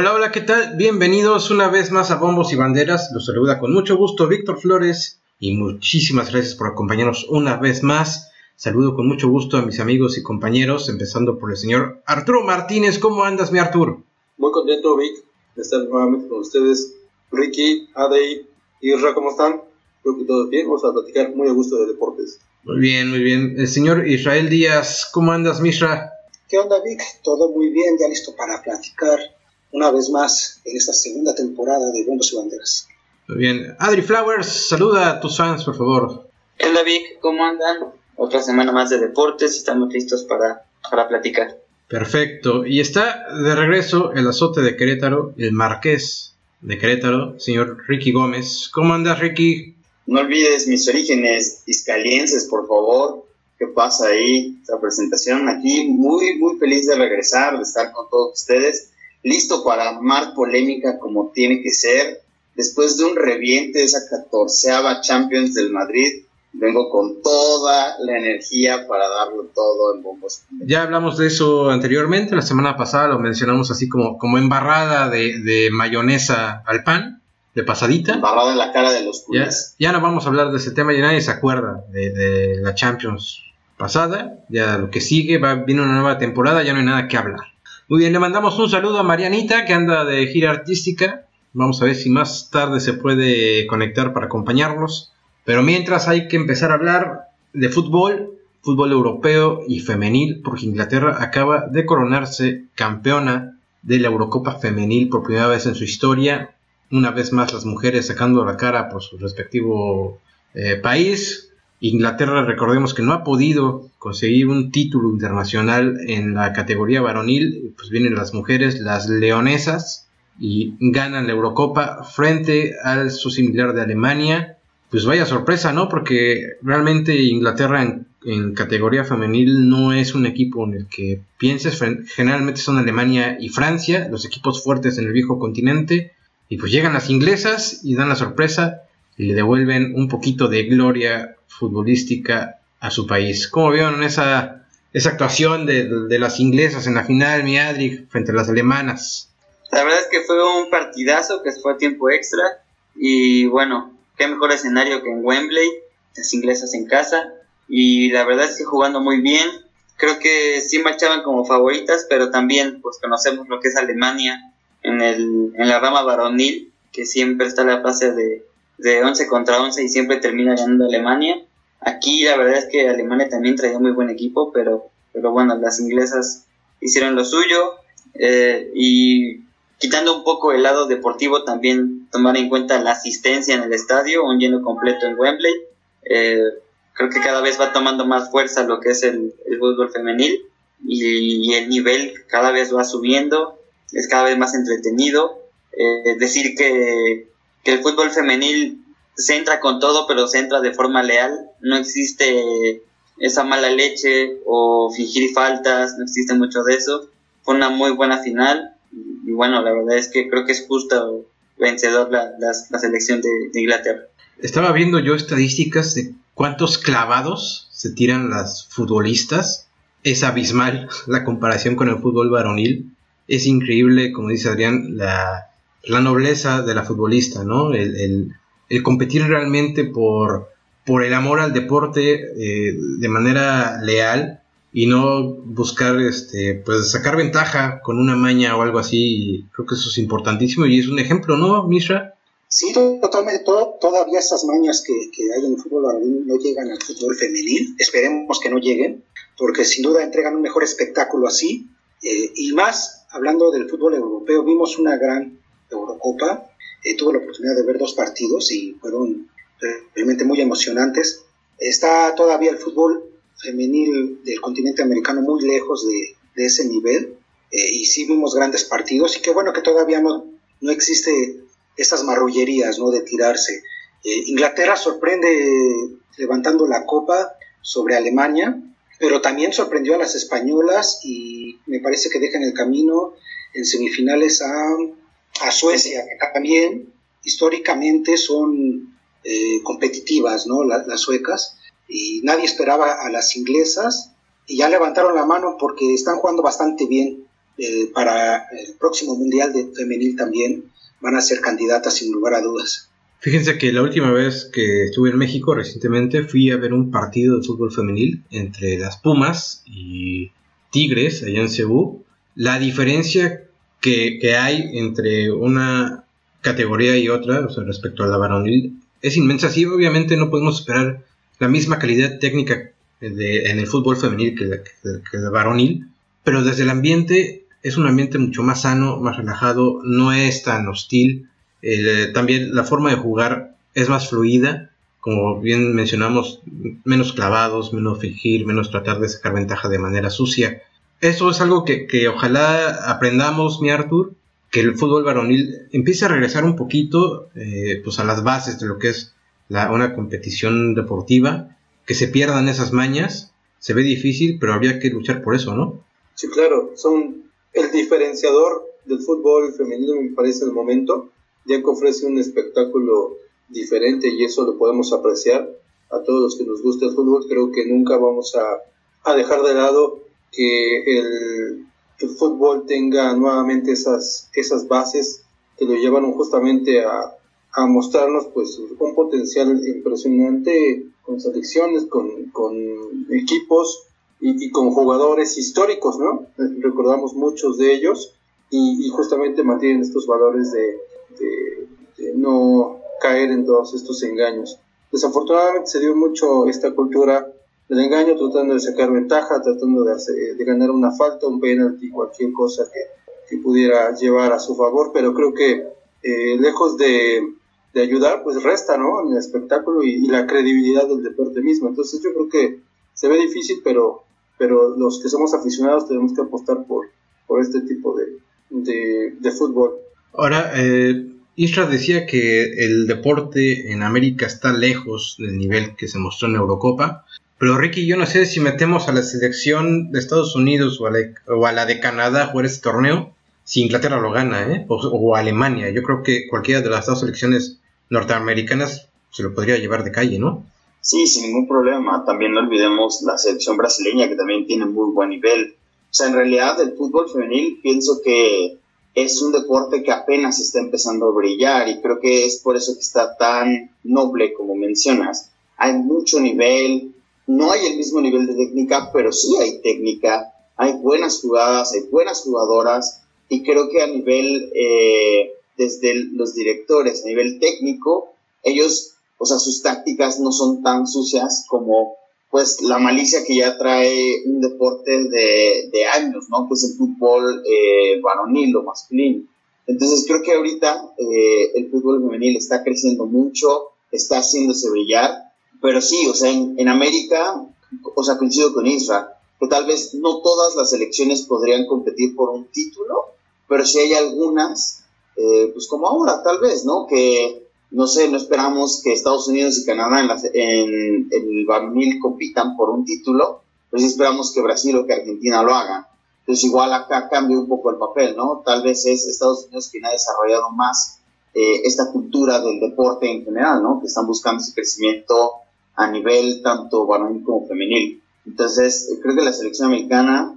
Hola, hola, ¿qué tal? Bienvenidos una vez más a Bombos y Banderas. Los saluda con mucho gusto Víctor Flores y muchísimas gracias por acompañarnos una vez más. Saludo con mucho gusto a mis amigos y compañeros, empezando por el señor Arturo Martínez. ¿Cómo andas, mi Arturo? Muy contento, Vic, de estar nuevamente con ustedes. Ricky, Adri, Israel, ¿cómo están? Creo que todos bien, vamos a platicar muy a gusto de deportes. Muy bien, muy bien. El señor Israel Díaz, ¿cómo andas, Misra? ¿Qué onda, Vic? Todo muy bien, ya listo para platicar una vez más en esta segunda temporada de Bombos y Banderas. Muy bien. Adri Flowers, saluda a tus fans, por favor. ¿Qué onda, Vic? ¿Cómo andan? Otra semana más de deportes, estamos listos para platicar. Perfecto. Y está de regreso el azote de Querétaro, el marqués de Querétaro, señor Ricky Gómez. ¿Cómo andas, Ricky? No olvides mis orígenes iscalienses, por favor. ¿Qué pasa ahí? Esta presentación aquí, muy, muy feliz de regresar, de estar con todos ustedes. Listo para armar polémica como tiene que ser. Después de un reviente de esa 14ª Champions del Madrid, vengo con toda la energía para darlo todo en Bombos. Ya hablamos de eso anteriormente, la semana pasada lo mencionamos así como embarrada de mayonesa al pan, de pasadita. Embarrada en la cara de los culés. Ya no vamos a hablar de ese tema, ya nadie se acuerda de la Champions pasada. Ya lo que sigue, viene una nueva temporada, ya no hay nada que hablar. Muy bien, le mandamos un saludo a Marianita, que anda de gira artística. Vamos a ver si más tarde se puede conectar para acompañarnos. Pero mientras hay que empezar a hablar de fútbol europeo y femenil, porque Inglaterra acaba de coronarse campeona de la Eurocopa femenil por primera vez en su historia. Una vez más las mujeres sacando la cara por su respectivo país. Inglaterra, recordemos que no ha podido conseguir un título internacional en la categoría varonil, pues vienen las mujeres, las leonesas, y ganan la Eurocopa frente a su similar de Alemania. Pues vaya sorpresa, ¿no? Porque realmente Inglaterra en categoría femenil no es un equipo en el que pienses, generalmente son Alemania y Francia, los equipos fuertes en el viejo continente, y pues llegan las inglesas y dan la sorpresa y le devuelven un poquito de gloria futbolística a su país. ¿Cómo vieron esa actuación de las inglesas en la final, mi Adri, frente a las alemanas? La verdad es que fue un partidazo que fue a tiempo extra y bueno, qué mejor escenario que en Wembley, las inglesas en casa, y la verdad es que jugando muy bien. Creo que sí marchaban como favoritas, pero también pues conocemos lo que es Alemania en la rama varonil, que siempre está la fase de 11 contra 11 y siempre termina ganando Alemania. Aquí la verdad es que Alemania también traía muy buen equipo, pero bueno, las inglesas hicieron lo suyo, y quitando un poco el lado deportivo, también tomar en cuenta la asistencia en el estadio, un lleno completo en Wembley. Creo que cada vez va tomando más fuerza lo que es el fútbol femenil, y el nivel cada vez va subiendo, es cada vez más entretenido. Decir que el fútbol femenil se entra con todo, pero se entra de forma leal. No existe esa mala leche o fingir faltas, no existe mucho de eso. Fue una muy buena final y bueno, la verdad es que creo que es justa vencedor la selección de Inglaterra. Estaba viendo yo estadísticas de cuántos clavados se tiran las futbolistas. Es abismal la comparación con el fútbol varonil. Es increíble, como dice Adrián, la nobleza de la futbolista, ¿no? El competir realmente por el amor al deporte, de manera leal y no buscar pues sacar ventaja con una maña o algo así. Creo que eso es importantísimo y es un ejemplo, ¿no, Misha? Sí, totalmente. Todavía esas mañas que hay en el fútbol no llegan al fútbol femenil. Esperemos que no lleguen, porque sin duda entregan un mejor espectáculo así. Y más, hablando del fútbol europeo, vimos una gran Eurocopa. Tuve la oportunidad de ver 2 partidos y fueron realmente muy emocionantes. Está todavía el fútbol femenil del continente americano muy lejos de ese nivel, y sí vimos grandes partidos, y qué bueno que todavía no existe estas marrullerías, ¿no?, de tirarse. Inglaterra sorprende levantando la copa sobre Alemania, pero también sorprendió a las españolas y me parece que dejan el camino en semifinales a Suecia, que también históricamente son competitivas, ¿no?, las suecas, y nadie esperaba a las inglesas, y ya levantaron la mano porque están jugando bastante bien. para el próximo Mundial de Femenil también van a ser candidatas sin lugar a dudas. Fíjense que la última vez que estuve en México recientemente fui a ver un partido de fútbol femenil entre las Pumas y Tigres allá en Cebú. La diferencia que hay entre una categoría y otra, o sea, respecto a la varonil, es inmensa. Sí, obviamente no podemos esperar la misma calidad técnica en el fútbol femenil que la varonil, pero desde el ambiente es un ambiente mucho más sano, más relajado, no es tan hostil. También la forma de jugar es más fluida, como bien mencionamos, menos clavados, menos fingir, menos tratar de sacar ventaja de manera sucia. Eso es algo que ojalá aprendamos, mi Artur, que el fútbol varonil empiece a regresar un poquito pues a las bases de lo que es una competición deportiva, que se pierdan esas mañas. Se ve difícil, pero habría que luchar por eso, ¿no? Sí, claro, son el diferenciador del fútbol femenino, me parece, en el momento, ya que ofrece un espectáculo diferente y eso lo podemos apreciar a todos los que nos gusta el fútbol. Creo que nunca vamos a dejar de lado que el fútbol tenga nuevamente esas bases que lo llevaron justamente a mostrarnos pues un potencial impresionante con selecciones, con equipos y con jugadores históricos, ¿no? Recordamos muchos de ellos y justamente mantienen estos valores de no caer en todos estos engaños. Desafortunadamente se dio mucho esta cultura del engaño, tratando de sacar ventaja, tratando de ganar una falta, un penalti, cualquier cosa que pudiera llevar a su favor, pero creo que lejos de ayudar, pues resta, ¿no?, en el espectáculo y la credibilidad del deporte mismo. Entonces yo creo que se ve difícil, pero los que somos aficionados tenemos que apostar por este tipo de fútbol. Ahora, Isra decía que el deporte en América está lejos del nivel que se mostró en Eurocopa, pero Ricky, yo no sé si metemos a la selección de Estados Unidos o a la de Canadá a jugar este torneo, si Inglaterra lo gana, o Alemania. Yo creo que cualquiera de las dos selecciones norteamericanas se lo podría llevar de calle, ¿no? Sí, sin ningún problema. También no olvidemos la selección brasileña, que también tiene muy buen nivel. O sea, en realidad el fútbol femenil pienso que es un deporte que apenas está empezando a brillar y creo que es por eso que está tan noble como mencionas. Hay mucho nivel. No hay el mismo nivel de técnica, pero sí hay técnica, hay buenas jugadas, hay buenas jugadoras, y creo que a nivel, desde los directores, a nivel técnico, ellos, o sea, sus tácticas no son tan sucias como, pues, la malicia que ya trae un deporte de años, ¿no?, que es el fútbol varonil o masculino. Entonces, creo que ahorita el fútbol femenil está creciendo mucho, está haciéndose brillar. Pero sí, o sea, en América, o sea, coincido con Isra, que tal vez no todas las selecciones podrían competir por un título, pero sí hay algunas, pues como ahora, tal vez, ¿no? Que, no sé, no esperamos que Estados Unidos y Canadá en el varonil compitan por un título, pero sí esperamos que Brasil o que Argentina lo hagan. Entonces, igual acá cambia un poco el papel, ¿no? Tal vez es Estados Unidos quien ha desarrollado más esta cultura del deporte en general, ¿no? Que están buscando ese crecimiento a nivel tanto varonil como femenil. Entonces, creo que la selección americana,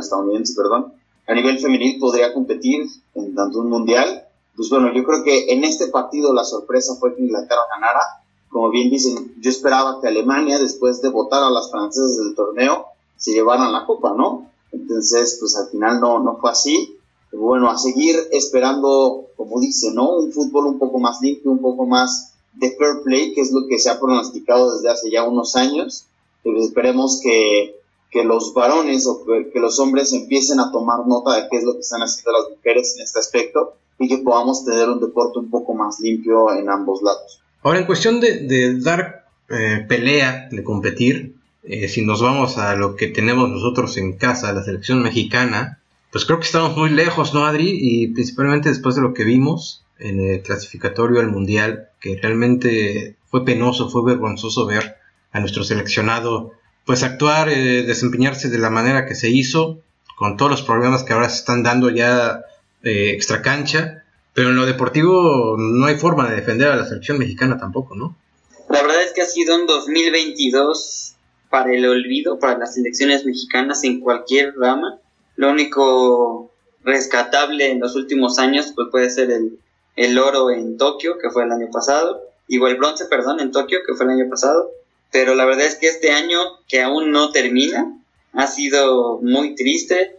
estadounidense, perdón, a nivel femenil podría competir en tanto un mundial. Pues bueno, yo creo que en este partido la sorpresa fue que Inglaterra ganara. Como bien dicen, yo esperaba que Alemania, después de votar a las francesas del torneo, se llevaran la copa, ¿no? Entonces, pues al final no fue así. Pero bueno, a seguir esperando, como dice, ¿no?, un fútbol un poco más limpio, un poco más de fair play, que es lo que se ha pronosticado desde hace ya unos años. Pues esperemos que los varones o que los hombres empiecen a tomar nota de qué es lo que están haciendo las mujeres en este aspecto y que podamos tener un deporte un poco más limpio en ambos lados. Ahora, en cuestión de dar pelea, de competir, si nos vamos a lo que tenemos nosotros en casa, la selección mexicana, pues creo que estamos muy lejos, ¿no, Adri? Y principalmente después de lo que vimos en el clasificatorio al Mundial, que realmente fue penoso, fue vergonzoso ver a nuestro seleccionado pues actuar, desempeñarse de la manera que se hizo, con todos los problemas que ahora se están dando ya extracancha, pero en lo deportivo no hay forma de defender a la selección mexicana tampoco, ¿no? La verdad es que ha sido un 2022 para el olvido, para las selecciones mexicanas en cualquier rama. Lo único rescatable en los últimos años pues puede ser el oro en Tokio, que fue el año pasado, o el bronce, perdón, en Tokio, que fue el año pasado. Pero la verdad es que este año, que aún no termina, ha sido muy triste.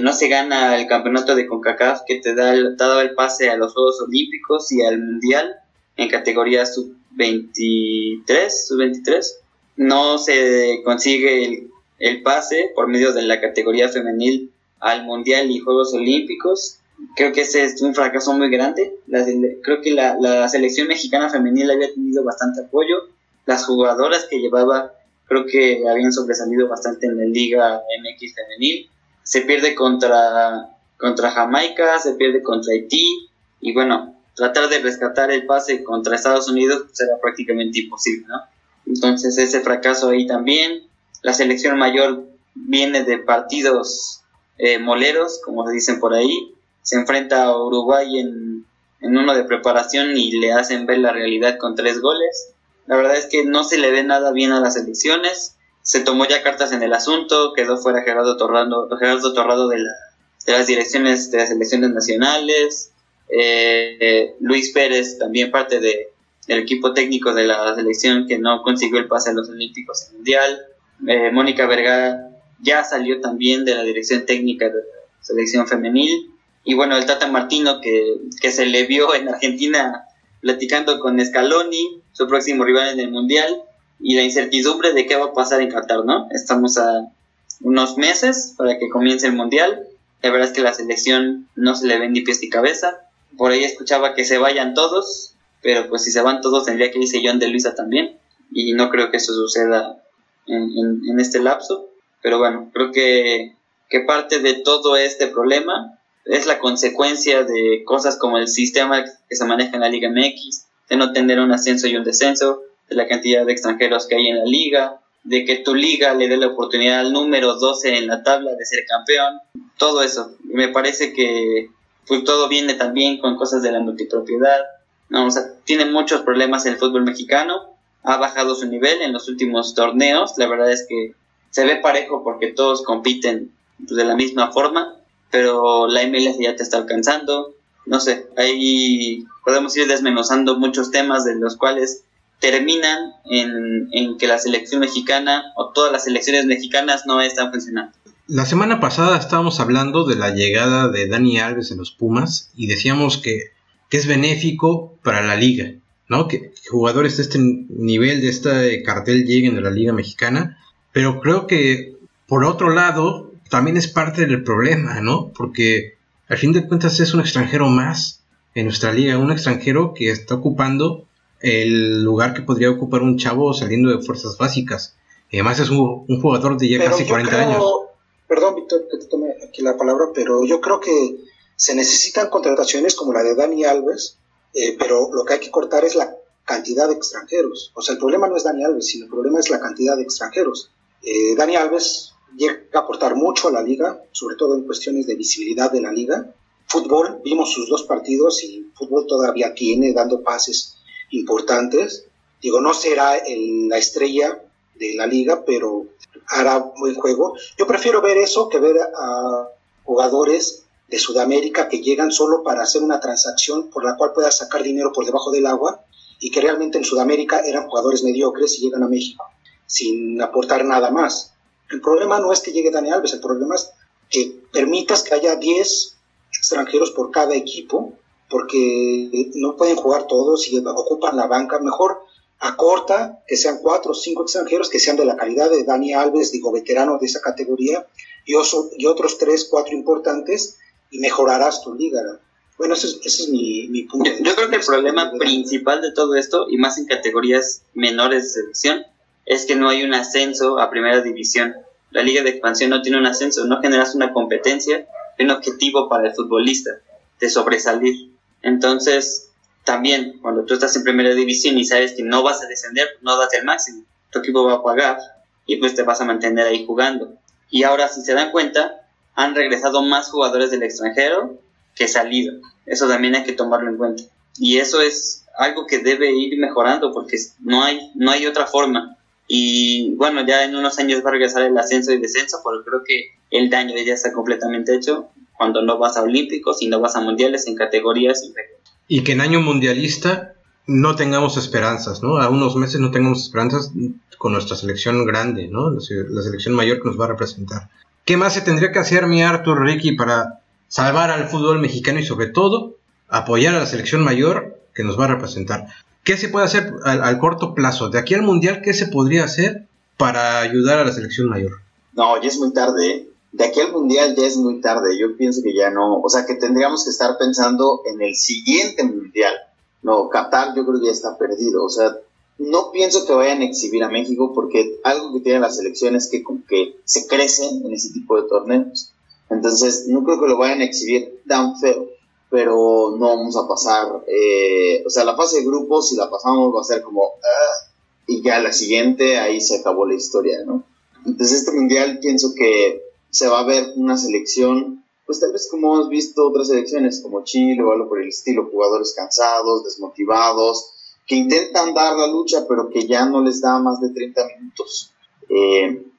No se gana el campeonato de CONCACAF, que te da el pase a los Juegos Olímpicos y al Mundial en categoría sub-23. No se consigue el pase por medio de la categoría femenil al Mundial y Juegos Olímpicos. Creo que ese es un fracaso muy grande. Creo que la selección mexicana femenil había tenido bastante apoyo. Las jugadoras que llevaba creo que habían sobresalido bastante en la Liga MX femenil. Se pierde contra Jamaica, se pierde contra Haití, y bueno, tratar de rescatar el pase contra Estados Unidos será prácticamente imposible, ¿no? Entonces ese fracaso ahí también. La selección mayor viene de partidos moleros, como se dicen por ahí. Se enfrenta a Uruguay en uno de preparación y le hacen ver la realidad con 3 goles. La verdad es que no se le ve nada bien a las selecciones. Se tomó ya cartas en el asunto, quedó fuera Gerardo Torrado de las direcciones de las selecciones nacionales, Luis Pérez, también parte del equipo técnico de la selección, que no consiguió el pase a los Olímpicos y Mundial. Mónica Vergara ya salió también de la dirección técnica de la selección femenil. Y bueno, el Tata Martino, que se le vio en Argentina platicando con Scaloni, su próximo rival en el Mundial, y la incertidumbre de qué va a pasar en Qatar, ¿no? Estamos a unos meses para que comience el Mundial. La verdad es que la selección no se le ven ni pies ni cabeza. Por ahí escuchaba que se vayan todos, pero pues si se van todos tendría que irse John De Luisa también, y no creo que eso suceda en este lapso. Pero bueno, creo que parte de todo este problema es la consecuencia de cosas como el sistema que se maneja en la Liga MX, de no tener un ascenso y un descenso, de la cantidad de extranjeros que hay en la liga, de que tu liga le dé la oportunidad al número 12 en la tabla de ser campeón, todo eso. Me parece que pues, todo viene también con cosas de la multipropiedad. No, o sea, tiene muchos problemas el fútbol mexicano, ha bajado su nivel en los últimos torneos. La verdad es que se ve parejo porque todos compiten de la misma forma, pero la MLS ya te está alcanzando. No sé, ahí podemos ir desmenuzando muchos temas de los cuales terminan en que la selección mexicana o todas las selecciones mexicanas no están funcionando. La semana pasada estábamos hablando de la llegada de Dani Alves en los Pumas y decíamos que es benéfico para la liga, ¿no? Que jugadores de este nivel, de este cartel lleguen a la liga mexicana, pero creo que por otro lado también es parte del problema, ¿no? Porque al fin de cuentas es un extranjero más en nuestra liga, un extranjero que está ocupando el lugar que podría ocupar un chavo saliendo de fuerzas básicas. Además es un jugador de ya pero casi 40 años. Perdón, Víctor, que te tome aquí la palabra, pero yo creo que se necesitan contrataciones como la de Dani Alves, pero lo que hay que cortar es la cantidad de extranjeros. O sea, el problema no es Dani Alves, sino el problema es la cantidad de extranjeros. Dani Alves llega a aportar mucho a la liga, sobre todo en cuestiones de visibilidad de la liga. Fútbol, vimos sus 2 partidos y fútbol todavía tiene, dando pases importantes. Digo, no será la estrella de la liga, pero hará buen juego. Yo prefiero ver eso que ver a jugadores de Sudamérica que llegan solo para hacer una transacción por la cual puedas sacar dinero por debajo del agua, y que realmente en Sudamérica eran jugadores mediocres y llegan a México sin aportar nada más. El problema no es que llegue Dani Alves, el problema es que permitas que haya 10 extranjeros por cada equipo, porque no pueden jugar todos y ocupan la banca. Mejor acorta que sean 4 o 5 extranjeros que sean de la calidad de Dani Alves, digo, veterano de esa categoría, y otros 3, 4 importantes, y mejorarás tu liga. Bueno, ese es mi punto. Yo creo que el problema principal de todo esto, y más en categorías menores de selección, es que no hay un ascenso a primera división. La liga de expansión no tiene un ascenso, no generas una competencia, un objetivo para el futbolista de sobresalir. Entonces, también, cuando tú estás en primera división y sabes que no vas a descender, no das el máximo. Tu equipo va a pagar y pues te vas a mantener ahí jugando. Y ahora, si se dan cuenta, han regresado más jugadores del extranjero que salido. Eso también hay que tomarlo en cuenta. Y eso es algo que debe ir mejorando porque no hay otra forma. Y bueno, ya en unos años va a regresar el ascenso y descenso, porque creo que el daño ya está completamente hecho cuando no vas a olímpicos y no vas a mundiales en categorías. Y que en año mundialista no tengamos esperanzas, ¿no? A unos meses no tengamos esperanzas con nuestra selección grande, ¿no? La selección mayor que nos va a representar. ¿Qué más se tendría que hacer, mi Arthur, Ricky, para salvar al fútbol mexicano y sobre todo apoyar a la selección mayor que nos va a representar? ¿Qué se puede hacer al corto plazo? De aquí al mundial, ¿qué se podría hacer para ayudar a la selección mayor? No, ya es muy tarde, ¿eh? De aquí al mundial ya es muy tarde. Yo pienso que ya no, o sea, que tendríamos que estar pensando en el siguiente mundial. No, Qatar yo creo que ya está perdido. O sea, no pienso que vayan a exhibir a México, porque algo que tienen las selecciones es que como que se crecen en ese tipo de torneos. Entonces, no creo que lo vayan a exhibir tan feo, pero no vamos a pasar. O sea, la fase de grupos, si la pasamos, va a ser como... y ya la siguiente, ahí se acabó la historia, ¿no? Entonces, este mundial pienso que se va a ver una selección, pues tal vez como hemos visto otras selecciones, como Chile o algo por el estilo, jugadores cansados, desmotivados, que intentan dar la lucha, pero que ya no les da más de 30 minutos.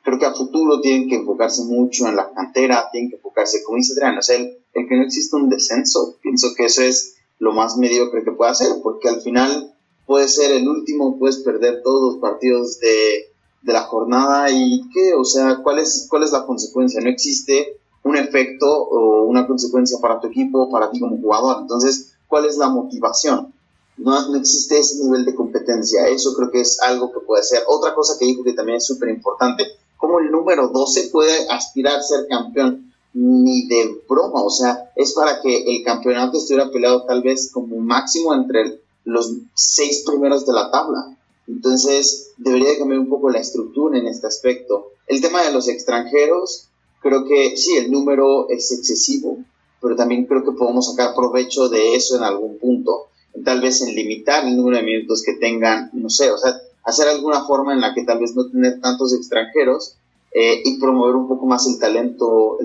Creo que a futuro tienen que enfocarse mucho en la cantera, tienen que enfocarse, como dice Adrián, o sea, el que no existe un descenso. Pienso que eso es lo más mediocre que puede hacer, porque al final puedes ser el último, puedes perder todos los partidos de la jornada, y ¿qué? O sea, ¿cuál es la consecuencia? No existe un efecto o una consecuencia para tu equipo, para ti como jugador. Entonces, ¿cuál es la motivación? No existe ese nivel de competencia. Eso creo que es algo que puede ser. Otra cosa que dijo que también es súper importante, como el número 12 puede aspirar a ser campeón, ni de broma. O sea, es para que el campeonato estuviera peleado tal vez como máximo entre los 6 primeros de la tabla. Entonces, debería de cambiar un poco la estructura en este aspecto. El tema de los extranjeros, creo que sí, el número es excesivo, pero también creo que podemos sacar provecho de eso en algún punto. Tal vez en limitar el número de minutos que tengan, no sé, o sea, hacer alguna forma en la que tal vez no tener tantos extranjeros, y promover un poco más el talento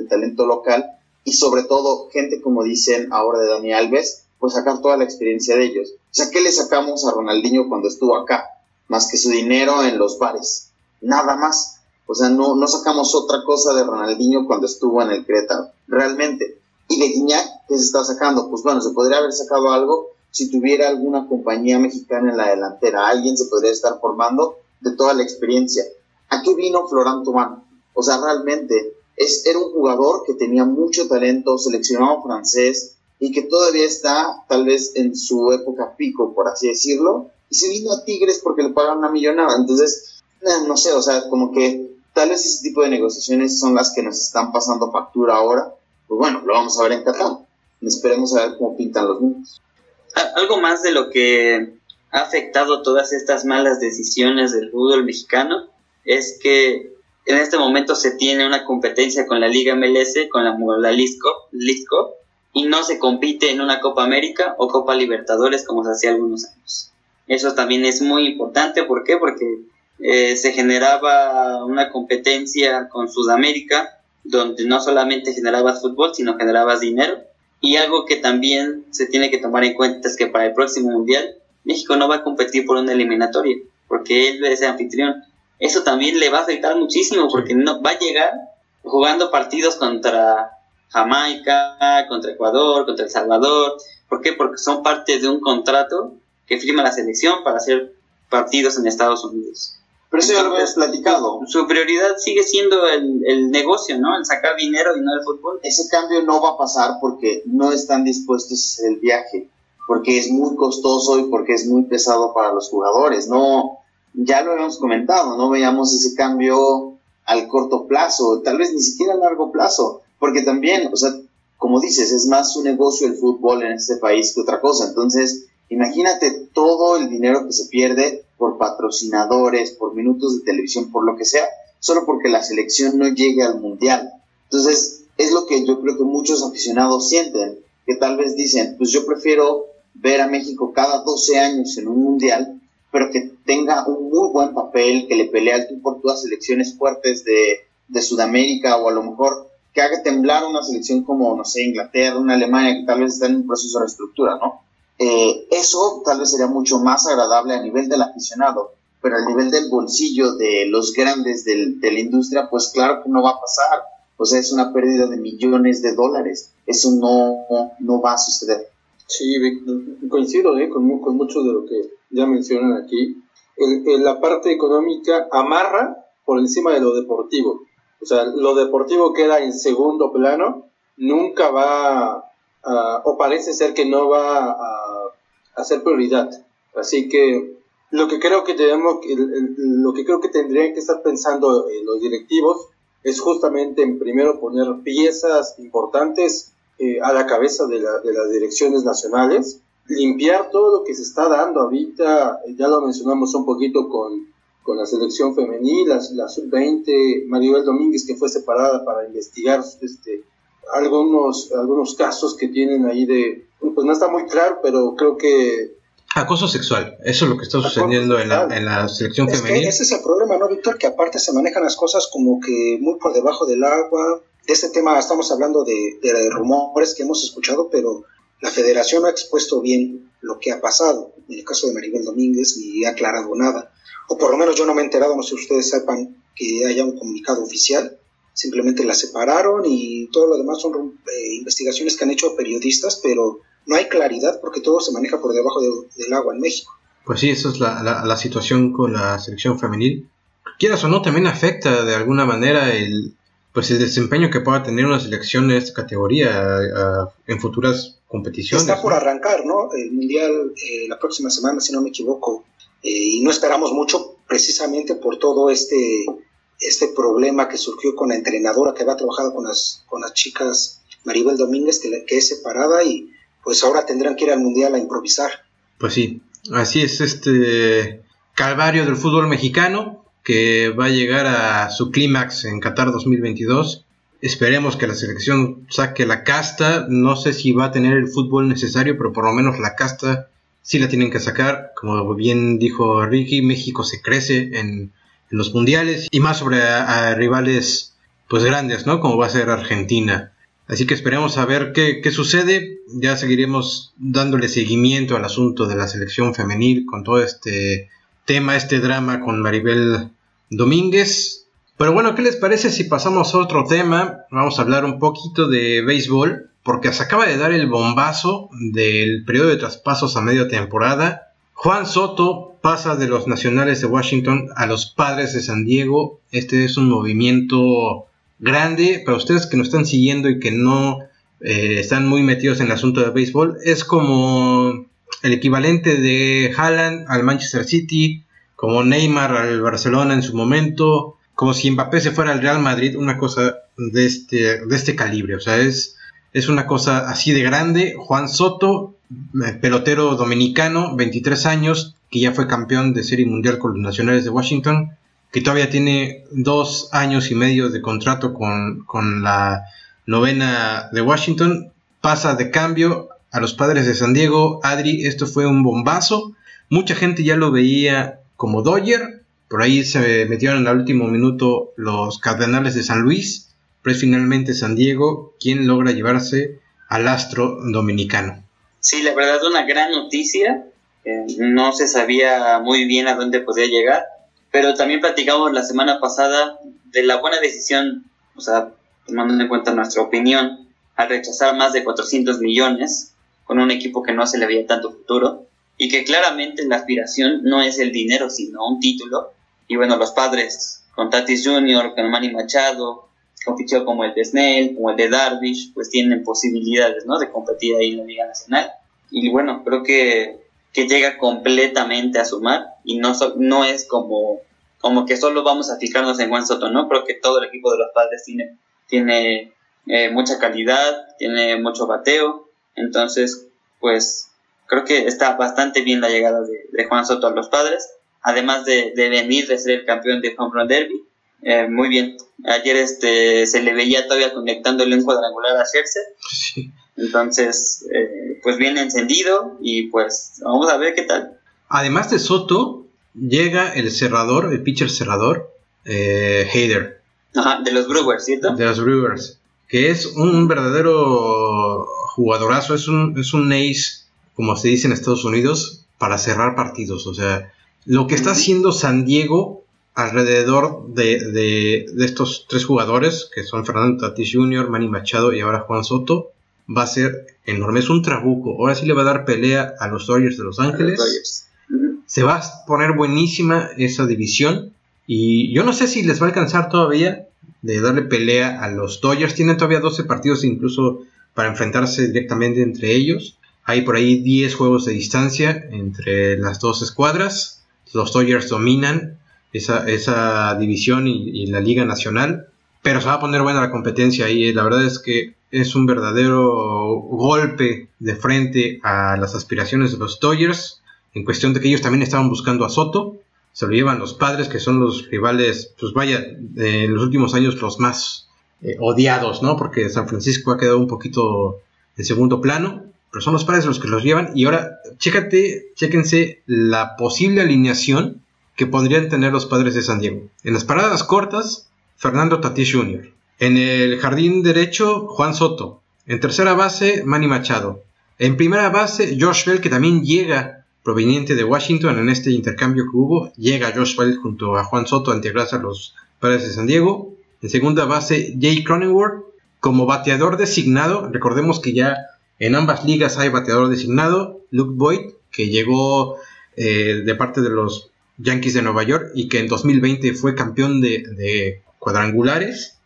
local, y sobre todo gente como dicen ahora de Dani Alves, pues sacar toda la experiencia de ellos. O sea, ¿qué le sacamos a Ronaldinho cuando estuvo acá? Más que su dinero en los bares, nada más. O sea, no sacamos otra cosa de Ronaldinho cuando estuvo en el Querétaro, realmente. Y de Guiñac, ¿qué se está sacando? Pues bueno, se podría haber sacado algo si tuviera alguna compañía mexicana en la delantera. Alguien se podría estar formando de toda la experiencia. ¿A qué vino Florentino? O sea, realmente era un jugador que tenía mucho talento, seleccionado francés, y que todavía está tal vez en su época pico, por así decirlo, y se vino a Tigres porque le pagaron una millonada. Entonces, no sé, o sea, como que tal vez ese tipo de negociaciones son las que nos están pasando factura ahora. Pues bueno, lo vamos a ver en Qatar. Esperemos a ver cómo pintan los números. Algo más de lo que ha afectado todas estas malas decisiones del fútbol mexicano es que en este momento se tiene una competencia con la Liga MLS, con la League Cup, y no se compite en una Copa América o Copa Libertadores como se hacía algunos años. Eso también es muy importante. ¿Por qué? Porque se generaba una competencia con Sudamérica, donde no solamente generabas fútbol, sino generabas dinero. Y algo que también se tiene que tomar en cuenta es que para el próximo mundial México no va a competir por una eliminatoria, porque él es anfitrión. Eso también le va a afectar muchísimo, porque no va a llegar jugando partidos contra Jamaica, contra Ecuador, contra El Salvador. ¿Por qué? Porque son parte de un contrato que firma la selección para hacer partidos en Estados Unidos. Pero eso ya lo habías platicado. Su prioridad sigue siendo el negocio, ¿no? El sacar dinero y no el fútbol. Ese cambio no va a pasar porque no están dispuestos a hacer el viaje, porque es muy costoso y porque es muy pesado para los jugadores. No, ya lo habíamos comentado, no veíamos ese cambio al corto plazo, tal vez ni siquiera a largo plazo, porque también, o sea, como dices, es más un negocio el fútbol en este país que otra cosa. Entonces, imagínate todo el dinero que se pierde por patrocinadores, por minutos de televisión, por lo que sea, solo porque la selección no llegue al mundial. Entonces, es lo que yo creo que muchos aficionados sienten, que tal vez dicen, pues yo prefiero ver a México cada 12 años en un mundial, pero que tenga un muy buen papel, que le pelee al tú por tú a selecciones fuertes de Sudamérica, o a lo mejor que haga temblar una selección como, no sé, Inglaterra, una Alemania, que tal vez está en un proceso de reestructura, ¿no? Eso tal vez sería mucho más agradable a nivel del aficionado, pero al nivel del bolsillo de los grandes de la industria, pues claro que no va a pasar. O sea, es una pérdida de millones de dólares. Eso no va a suceder. Sí, coincido con mucho de lo que ya mencionan aquí. La parte económica amarra por encima de lo deportivo. O sea, lo deportivo queda en segundo plano. Nunca va o parece ser que no va a ser prioridad. Así que lo que creo que tendrían que estar pensando los directivos es justamente en primero poner piezas importantes a la cabeza de las direcciones nacionales, limpiar todo lo que se está dando ahorita. Ya lo mencionamos un poquito con la selección femenil, la sub-20, Maribel Domínguez, que fue separada para investigar algunos casos que tienen ahí de, pues no está muy claro, pero creo que acoso sexual, eso es lo que está sucediendo en la selección femenina. Ese es el problema, ¿no, Víctor? Que aparte se manejan las cosas como que muy por debajo del agua. De este tema estamos hablando de rumores que hemos escuchado, pero la federación no ha expuesto bien lo que ha pasado. En el caso de Maribel Domínguez ni ha aclarado nada. O por lo menos yo no me he enterado, no sé si ustedes sepan que haya un comunicado oficial. Simplemente la separaron y todo lo demás son investigaciones que han hecho periodistas, pero no hay claridad porque todo se maneja por debajo del agua en México. Pues sí, esa es la situación con la selección femenil. Quieras o no, también afecta de alguna manera el desempeño que pueda tener una selección de esta categoría en futuras competiciones. Está por arrancar, ¿no? El Mundial la próxima semana, si no me equivoco. Y no esperamos mucho precisamente por todo este problema que surgió con la entrenadora que había trabajado con las chicas, Maribel Domínguez, que es separada y pues ahora tendrán que ir al Mundial a improvisar. Pues sí, así es este calvario del fútbol mexicano que va a llegar a su clímax en Qatar 2022. Esperemos que la selección saque la casta. No sé si va a tener el fútbol necesario, pero por lo menos la casta sí la tienen que sacar. Como bien dijo Ricky, México se crece en los mundiales y más sobre a rivales pues grandes, ¿no? Como va a ser Argentina. Así que esperemos a ver qué sucede. Ya seguiremos dándole seguimiento al asunto de la selección femenil con todo este tema, este drama con Maribel Domínguez. Pero bueno, ¿qué les parece si pasamos a otro tema? Vamos a hablar un poquito de béisbol, porque se acaba de dar el bombazo del periodo de traspasos a media temporada. Juan Soto pasa de los Nacionales de Washington a los Padres de San Diego. Este es un movimiento grande. Para ustedes que nos están siguiendo y que no están muy metidos en el asunto de béisbol, es como el equivalente de Haaland al Manchester City, como Neymar al Barcelona en su momento, como si Mbappé se fuera al Real Madrid, una cosa de este calibre. O sea, es una cosa así de grande. Juan Soto, pelotero dominicano, 23 años, que ya fue campeón de Serie Mundial con los Nacionales de Washington, que todavía tiene 2 años y medio de contrato con la novena de Washington, pasa de cambio a los Padres de San Diego. Adri, esto fue un bombazo. Mucha gente ya lo veía como Dodger, por ahí se metieron en el último minuto los Cardenales de San Luis, pero es finalmente San Diego quien logra llevarse al astro dominicano. Sí, la verdad, una gran noticia. No se sabía muy bien a dónde podía llegar, pero también platicamos la semana pasada de la buena decisión, o sea, tomando en cuenta nuestra opinión, al rechazar más de 400 millones con un equipo que no se le veía tanto futuro y que claramente la aspiración no es el dinero, sino un título. Y bueno, los Padres, con Tatis Jr., con Manny Machado, con fichero como el de Snell, como el de Darvish, pues tienen posibilidades, ¿no?, de competir ahí en la Liga Nacional. Y bueno, creo que llega completamente a sumar y no es como que solo vamos a fijarnos en Juan Soto, ¿no? Creo que todo el equipo de los Padres tiene mucha calidad, tiene mucho bateo. Entonces, pues creo que está bastante bien la llegada de Juan Soto a los Padres, además de venir de ser el campeón de Home Run Derby. Muy bien. Ayer se le veía todavía conectándole un cuadrangular a Scherzer. Sí. Entonces, pues viene encendido y pues vamos a ver qué tal. Además de Soto, llega el pitcher cerrador, Hader. Ajá, de los Brewers, ¿cierto? De los Brewers, que es un verdadero jugadorazo, es un ace, como se dice en Estados Unidos, para cerrar partidos. O sea, lo que está haciendo San Diego alrededor de estos tres jugadores, que son Fernando Tatis Jr., Manny Machado y ahora Juan Soto, va a ser enorme. Es un trabuco. Ahora sí le va a dar pelea a los Dodgers de Los Ángeles. Se va a poner buenísima esa división. Y yo no sé si les va a alcanzar todavía de darle pelea a los Dodgers. Tienen todavía 12 partidos incluso para enfrentarse directamente entre ellos. Hay por ahí 10 juegos de distancia entre las dos escuadras. Los Dodgers dominan esa división y la Liga Nacional. Pero se va a poner buena la competencia ahí. La verdad es que es un verdadero golpe de frente a las aspiraciones de los Dodgers, en cuestión de que ellos también estaban buscando a Soto. Se lo llevan los Padres, que son los rivales, pues vaya, en los últimos años los más odiados, ¿no? Porque San Francisco ha quedado un poquito en segundo plano, pero son los Padres los que los llevan. Y ahora, chéquense la posible alineación que podrían tener los Padres de San Diego. En las paradas cortas, Fernando Tatis Jr. En el jardín derecho, Juan Soto. En tercera base, Manny Machado. En primera base, Josh Bell, que también llega proveniente de Washington en este intercambio que hubo. Llega Josh Bell junto a Juan Soto ante gracias a los Padres de San Diego. En segunda base, Jay Cronenworth como bateador designado. Recordemos que ya en ambas ligas hay bateador designado. Luke Voit, que llegó de parte de los Yankees de Nueva York y que en 2020 fue campeón de cuadrangulares.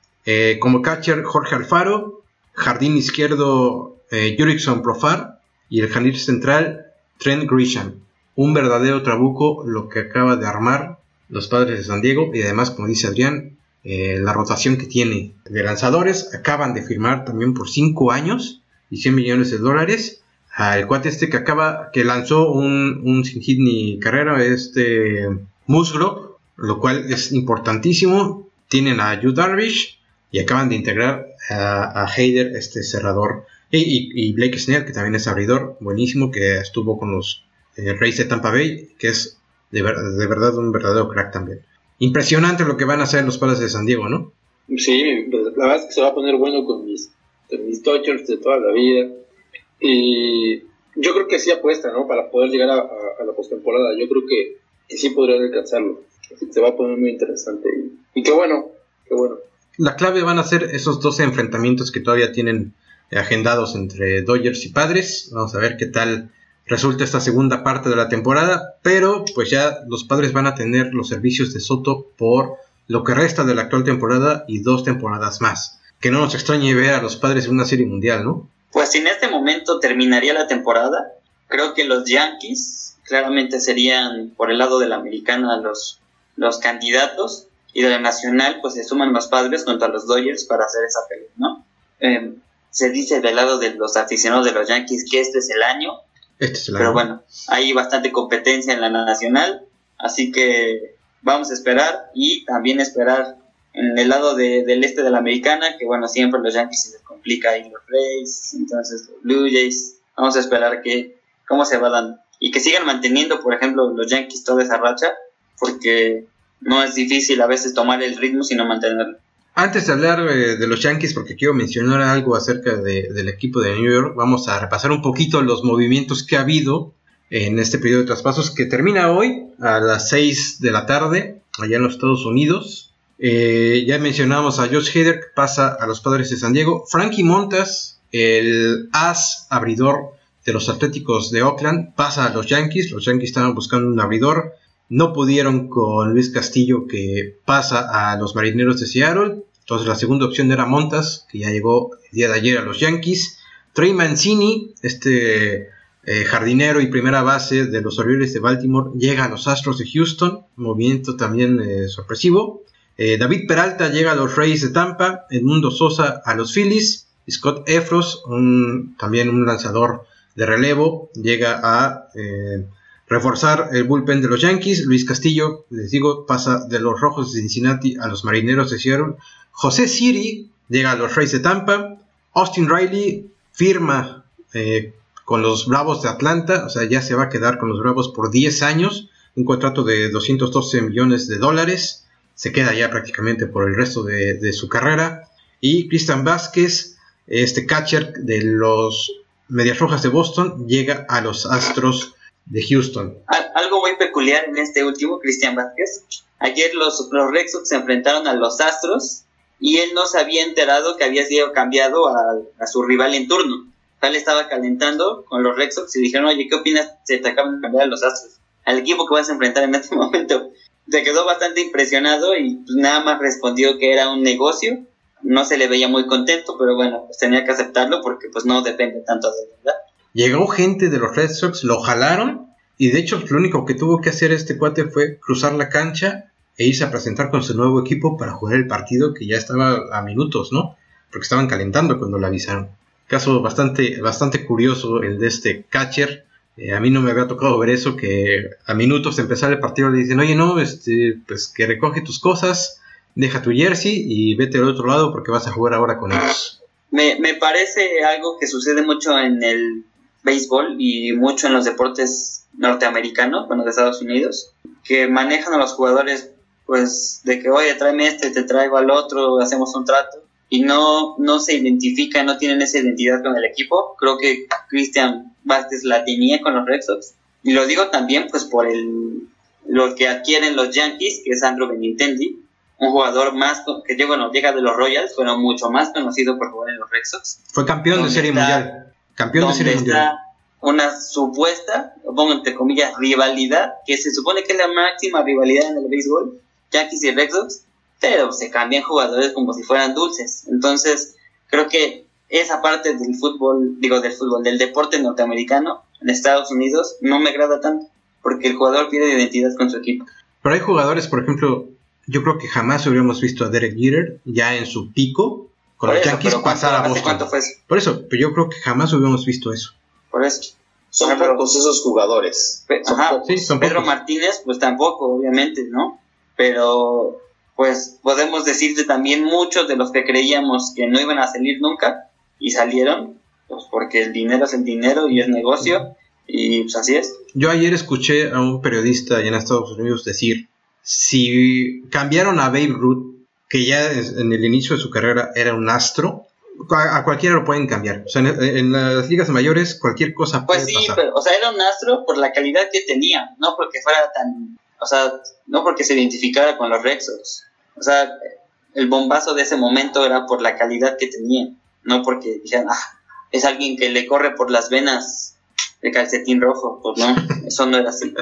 Como catcher, Jorge Alfaro. Jardín izquierdo, Yurikson Profar. Y el jardín central, Trent Grisham. Un verdadero trabuco lo que acaba de armar los Padres de San Diego. Y además, como dice Adrián, la rotación que tiene de lanzadores. Acaban de firmar también por 5 años y $100 millones al cuate este que lanzó un sin hit ni carrera, Musgrove, lo cual es importantísimo. Tienen a Yu Darvish y acaban de integrar a Hader, cerrador, y Blake Snell, que también es abridor buenísimo, que estuvo con los Rays de Tampa Bay, que es de verdad un verdadero crack también. Impresionante lo que van a hacer los Padres de San Diego, ¿no? Sí, la verdad es que se va a poner bueno con mis Dodgers de toda la vida, y yo creo que sí apuesta, ¿no? Para poder llegar a la postemporada, yo creo que sí podrían alcanzarlo. Se va a poner muy interesante y qué bueno. La clave van a ser esos 12 enfrentamientos que todavía tienen agendados entre Dodgers y Padres. Vamos a ver qué tal resulta esta segunda parte de la temporada, pero pues ya los Padres van a tener los servicios de Soto por lo que resta de la actual temporada y 2 temporadas más. Que no nos extrañe ver a los Padres en una serie mundial, ¿no? Pues en este momento terminaría la temporada. Creo que los Yankees claramente serían por el lado de la americana los candidatos, y de la nacional pues se suman los Padres contra los Dodgers para hacer esa pelea, ¿no? Se dice del lado de los aficionados de los Yankees que este es el año. Pero bueno, hay bastante competencia en la nacional, así que vamos a esperar, y también esperar en el lado del este de la americana, que bueno, siempre los Yankees se les complica ahí los Rays, entonces los Blue Jays. Vamos a esperar que cómo se va dando, y que sigan manteniendo, por ejemplo, los Yankees toda esa racha, porque no es difícil a veces tomar el ritmo sino mantenerlo. Antes de hablar de los Yankees, porque quiero mencionar algo acerca del equipo de New York, vamos a repasar un poquito los movimientos que ha habido en este periodo de traspasos que termina hoy a las 6 de la tarde allá en los Estados Unidos. Ya mencionamos a Josh Hader, que pasa a los Padres de San Diego. Frankie Montas, el as abridor de los Atléticos de Oakland, pasa a los Yankees. Los Yankees estaban buscando un abridor, no pudieron con Luis Castillo, que pasa a los Marineros de Seattle. Entonces la segunda opción era Montas, que ya llegó el día de ayer a los Yankees. Trey Mancini, jardinero y primera base de los Orioles de Baltimore, llega a los Astros de Houston, movimiento también sorpresivo. David Peralta llega a los Rays de Tampa. Edmundo Sosa a los Phillies. Scott Efros, también un lanzador de relevo, llega a reforzar el bullpen de los Yankees. Luis Castillo, les digo, pasa de los Rojos de Cincinnati a los Marineros de Seattle. José Siri llega a los Rays de Tampa. Austin Riley firma con los Bravos de Atlanta, o sea, ya se va a quedar con los Bravos por 10 años, un contrato de $212 millones, se queda ya prácticamente por el resto de su carrera. Y Cristian Vázquez, catcher de los Medias Rojas de Boston, llega a los Astros de Houston. Algo muy peculiar en este último, Cristian Vázquez. Ayer los Red Sox se enfrentaron a los Astros y él no se había enterado que había sido cambiado a su rival en turno. Tal estaba calentando con los Red Sox y dijeron, oye, ¿qué opinas si te acaban de cambiar a los Astros? Al equipo que vas a enfrentar en este momento. Se quedó bastante impresionado y nada más respondió que era un negocio. No se le veía muy contento, pero bueno, pues tenía que aceptarlo porque pues no depende tanto de él, ¿verdad? Llegó gente de los Red Sox, lo jalaron y de hecho lo único que tuvo que hacer este cuate fue cruzar la cancha e irse a presentar con su nuevo equipo para jugar el partido que ya estaba a minutos, ¿no? Porque estaban calentando cuando lo avisaron. Caso bastante curioso el de este catcher. A mí no me había tocado ver eso, que a minutos de empezar el partido le dicen, oye, no, pues que recoge tus cosas, deja tu jersey y vete al otro lado porque vas a jugar ahora con ellos. Me parece algo que sucede mucho en el béisbol y mucho en los deportes norteamericanos, bueno, de Estados Unidos, que manejan a los jugadores, pues, de que, oye, tráeme este, te traigo al otro, hacemos un trato, y no se identifican, no tienen esa identidad con el equipo. Creo que Cristian Vázquez la tenía con los Red Sox, y lo digo también, pues, por lo que adquieren los Yankees, que es Andrew Benintendi, un jugador más que llega de los Royals, pero mucho más conocido por jugar en los Red Sox. Fue campeón de Serie Mundial. Campeón de Serie Mundial. Una supuesta, pongo entre comillas, rivalidad, que se supone que es la máxima rivalidad en el béisbol, Yankees y Red Sox, pero se cambian jugadores como si fueran dulces. Entonces, creo que esa parte del deporte norteamericano en Estados Unidos no me agrada tanto, porque el jugador pierde identidad con su equipo. Pero hay jugadores, por ejemplo, yo creo que jamás hubiéramos visto a Derek Jeter ya en su pico con los Yankees pasar a Boston. ¿Cuánto fue eso? Por eso, pero yo creo que jamás hubiéramos visto eso. Por eso. Son pocos esos jugadores. Pedro Martínez, pues tampoco, obviamente, ¿no? Pero pues podemos decirte también muchos de los que creíamos que no iban a salir nunca y salieron, pues porque el dinero es el dinero y es negocio, y pues así es. Yo ayer escuché a un periodista allá en Estados Unidos decir, si cambiaron a Babe Ruth, que ya en el inicio de su carrera era un astro, a cualquiera lo pueden cambiar. O sea, en las ligas mayores cualquier cosa puede pasar. Pues sí, pero, o sea, era un astro por la calidad que tenía, no porque fuera tan... O sea, no porque se identificara con los Red Sox. O sea, el bombazo de ese momento era por la calidad que tenía, no porque dijeran, es alguien que le corre por las venas de calcetín rojo. Pues no, eso no era así.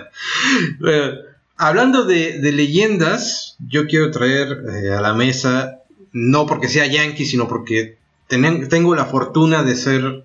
Bueno, hablando de leyendas, yo quiero traer a la mesa, no porque sea Yankee, sino porque tengo la fortuna de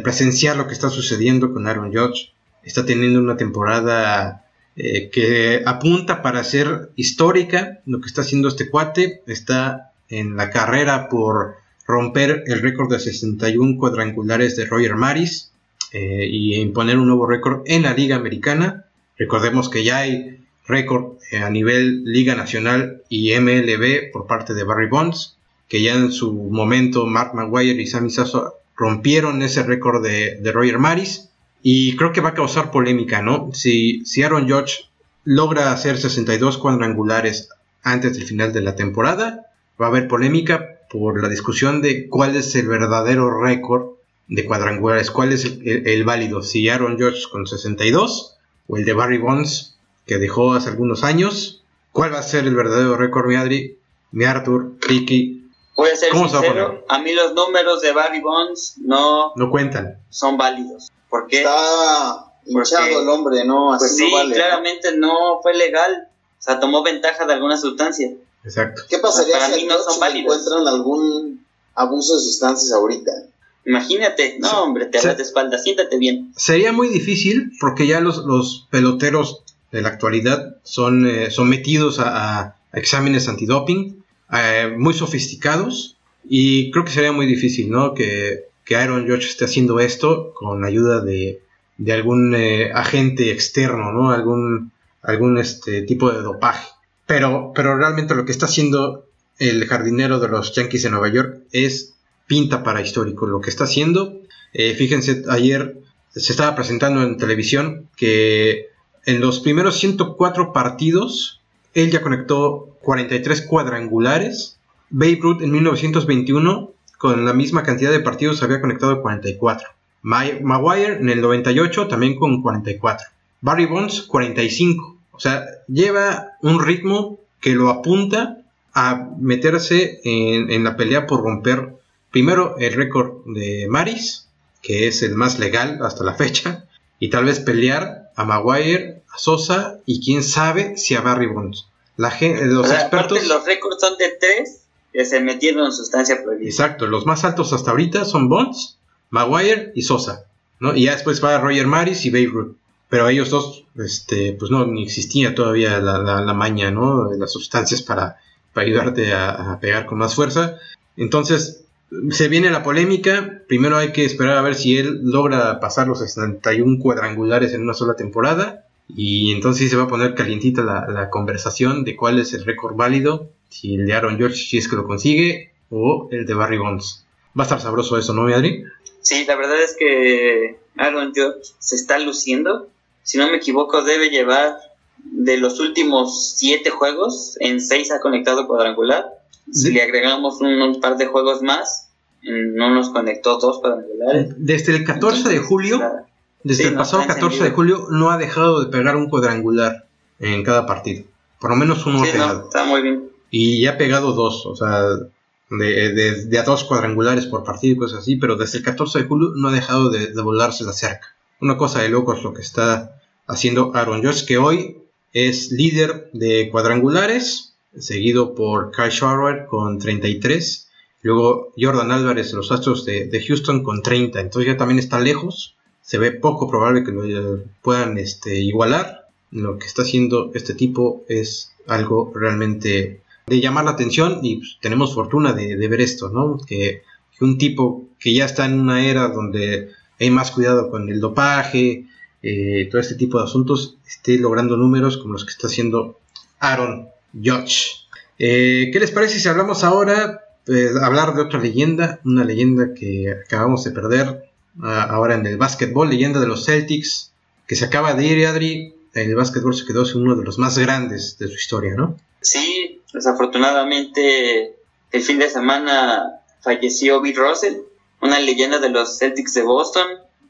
presenciar lo que está sucediendo con Aaron Judge. Está teniendo una temporada que apunta para ser histórica. Lo que está haciendo este cuate, está en la carrera por romper el récord de 61 cuadrangulares de Roger Maris y imponer un nuevo récord en la Liga Americana. Recordemos que ya hay récord a nivel Liga Nacional y MLB por parte de Barry Bonds, que ya en su momento Mark Maguire y Sammy Sosa rompieron ese récord de Roger Maris. Y creo que va a causar polémica, ¿no? Si Aaron Judge logra hacer 62 cuadrangulares antes del final de la temporada, va a haber polémica por la discusión de cuál es el verdadero récord de cuadrangulares, cuál es el válido, si Aaron Judge con 62 o el de Barry Bonds, que dejó hace algunos años. ¿Cuál va a ser el verdadero récord, mi Adri, mi Arthur, Ricky? Voy a ser sincero, a mí los números de Barry Bonds no cuentan, son válidos. ¿Por qué? Está hinchado el hombre, ¿no? Así pues sí, no vale, claramente no fue legal. O sea, tomó ventaja de alguna sustancia. Exacto. ¿Qué pasaría si encuentran algún abuso de sustancias ahorita? Imagínate, no, hombre, te hablas de espalda, siéntate bien. Sería muy difícil porque ya los peloteros de la actualidad son sometidos a exámenes antidoping muy sofisticados, y creo que sería muy difícil, ¿no? Que Aaron Judge esté haciendo esto con ayuda de algún agente externo, ¿no? Algún tipo de dopaje. Pero realmente lo que está haciendo el jardinero de los Yankees de Nueva York pinta para histórico. Lo que está haciendo, fíjense, ayer se estaba presentando en televisión que en los primeros 104 partidos él ya conectó 43 cuadrangulares. Babe Ruth en 1921... con la misma cantidad de partidos había conectado 44. Maguire en el 98 también con 44. Barry Bonds 45. O sea, lleva un ritmo que lo apunta a meterse en la pelea por romper primero el récord de Maris, que es el más legal hasta la fecha, y tal vez pelear a Maguire, a Sosa y quién sabe si a Barry Bonds. Los expertos, los récords son de 3 que se metieron en sustancia prohibida. Exacto, los más altos hasta ahorita son Bonds, Maguire y Sosa, ¿no? Y ya después va Roger Maris y Babe Ruth. Pero ellos dos, pues no, ni existía todavía la maña, ¿no? Las sustancias para ayudarte a pegar con más fuerza. Entonces, se viene la polémica. Primero hay que esperar a ver si él logra pasar los 61 cuadrangulares en una sola temporada. Y entonces se va a poner calientita la conversación de cuál es el récord válido. Si el de Aaron Judge, si es que lo consigue, o el de Barry Bonds. Va a estar sabroso eso, ¿no, mi Adri? Sí, la verdad es que Aaron Judge se está luciendo. Si no me equivoco, debe llevar de los últimos 7 juegos, en 6 ha conectado cuadrangular. Si le agregamos un par de juegos más, no nos conectó 2 cuadrangulares. Desde el 14 Entonces, de julio, nada. Desde sí, el pasado 14 de julio, no ha dejado de pegar un cuadrangular en cada partido. Por lo menos uno ha pegado. Está muy bien. Y ya ha pegado 2, o sea, de a 2 cuadrangulares por partido y cosas así, pero desde el 14 de julio no ha dejado de volarse la cerca. Una cosa de locos lo que está haciendo Aaron Judge, que hoy es líder de cuadrangulares, seguido por Kyle Schwarber con 33, luego Jordan Álvarez de los Astros de Houston con 30, entonces ya también está lejos, se ve poco probable que lo puedan igualar. Lo que está haciendo este tipo es algo realmente de llamar la atención, y pues, tenemos fortuna de ver esto, ¿no? Que un tipo que ya está en una era donde hay más cuidado con el dopaje, todo este tipo de asuntos, esté logrando números como los que está haciendo Aaron Judge. ¿Qué les parece si hablamos ahora, hablar de otra leyenda? Una leyenda que acabamos de perder ahora en el básquetbol, leyenda de los Celtics, que se acaba de ir, Adri. El básquetbol se quedó sin uno de los más grandes de su historia, ¿no? Sí, desafortunadamente el fin de semana falleció Bill Russell, una leyenda de los Celtics de Boston,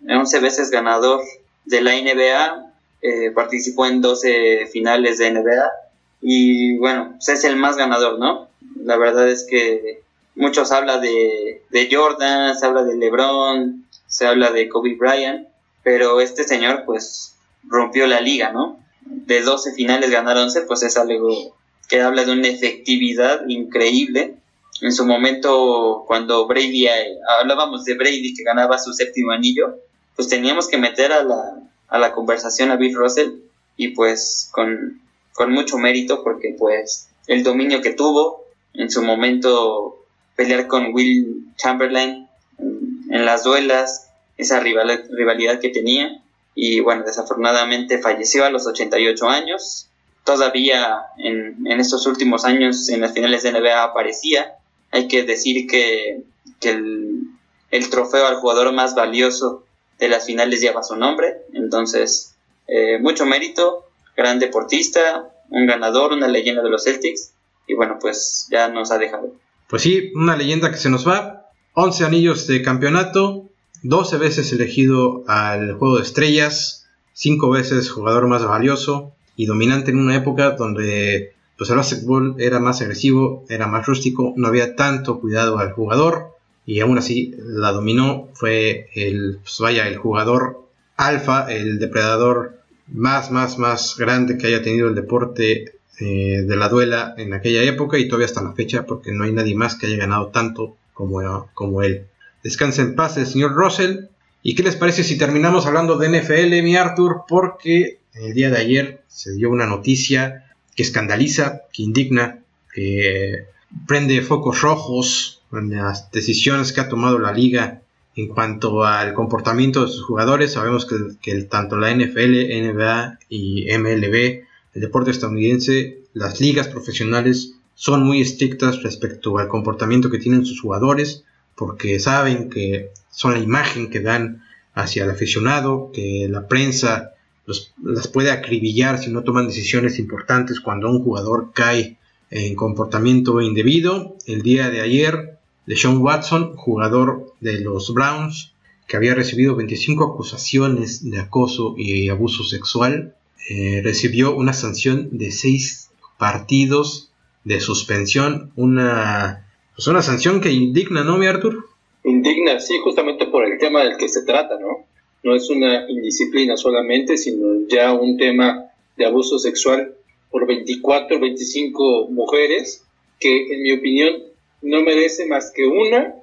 11 veces ganador de la NBA, participó en 12 finales de NBA, y bueno, pues es el más ganador, ¿no? La verdad es que muchos hablan de Jordan, se habla de LeBron, se habla de Kobe Bryant, pero este señor pues rompió la liga, ¿no? De 12 finales ganar 11, pues es algo que habla de una efectividad increíble. En su momento, cuando Brady, hablábamos de Brady que ganaba su 7º anillo, pues teníamos que meter a la conversación a Bill Russell, y pues con mucho mérito, porque pues el dominio que tuvo en su momento, pelear con Will Chamberlain en las duelas, esa rivalidad que tenía, y bueno, desafortunadamente falleció a los 88 años. Todavía en estos últimos años en las finales de NBA aparecía. Hay que decir que el trofeo al jugador más valioso de las finales lleva su nombre. Entonces, mucho mérito, gran deportista, un ganador, una leyenda de los Celtics. Y bueno, pues ya nos ha dejado. Pues sí, una leyenda que se nos va. 11 anillos de campeonato, 12 veces elegido al juego de estrellas, 5 veces jugador más valioso y dominante en una época donde pues el básquetbol era más agresivo, era más rústico, no había tanto cuidado al jugador, y aún así la dominó. Fue el jugador alfa, el depredador más grande que haya tenido el deporte de la duela en aquella época, y todavía hasta la fecha, porque no hay nadie más que haya ganado tanto como él. Descanse en paz el señor Russell. ¿Y qué les parece si terminamos hablando de NFL, mi Arthur? Porque el día de ayer se dio una noticia que escandaliza, que indigna, que prende focos rojos en las decisiones que ha tomado la liga en cuanto al comportamiento de sus jugadores. Sabemos que tanto la NFL, NBA y MLB, el deporte estadounidense, las ligas profesionales son muy estrictas respecto al comportamiento que tienen sus jugadores, porque saben que son la imagen que dan hacia el aficionado, que la prensa las puede acribillar si no toman decisiones importantes cuando un jugador cae en comportamiento indebido. El día de ayer, DeShaun Watson, jugador de los Browns, que había recibido 25 acusaciones de acoso y abuso sexual, recibió una sanción de 6 partidos de suspensión, una sanción que indigna, ¿no, mi Artur? Indigna, sí, justamente por el tema del que se trata, ¿no? No es una indisciplina solamente, sino ya un tema de abuso sexual por 24, 25 mujeres que, en mi opinión, no merece más que una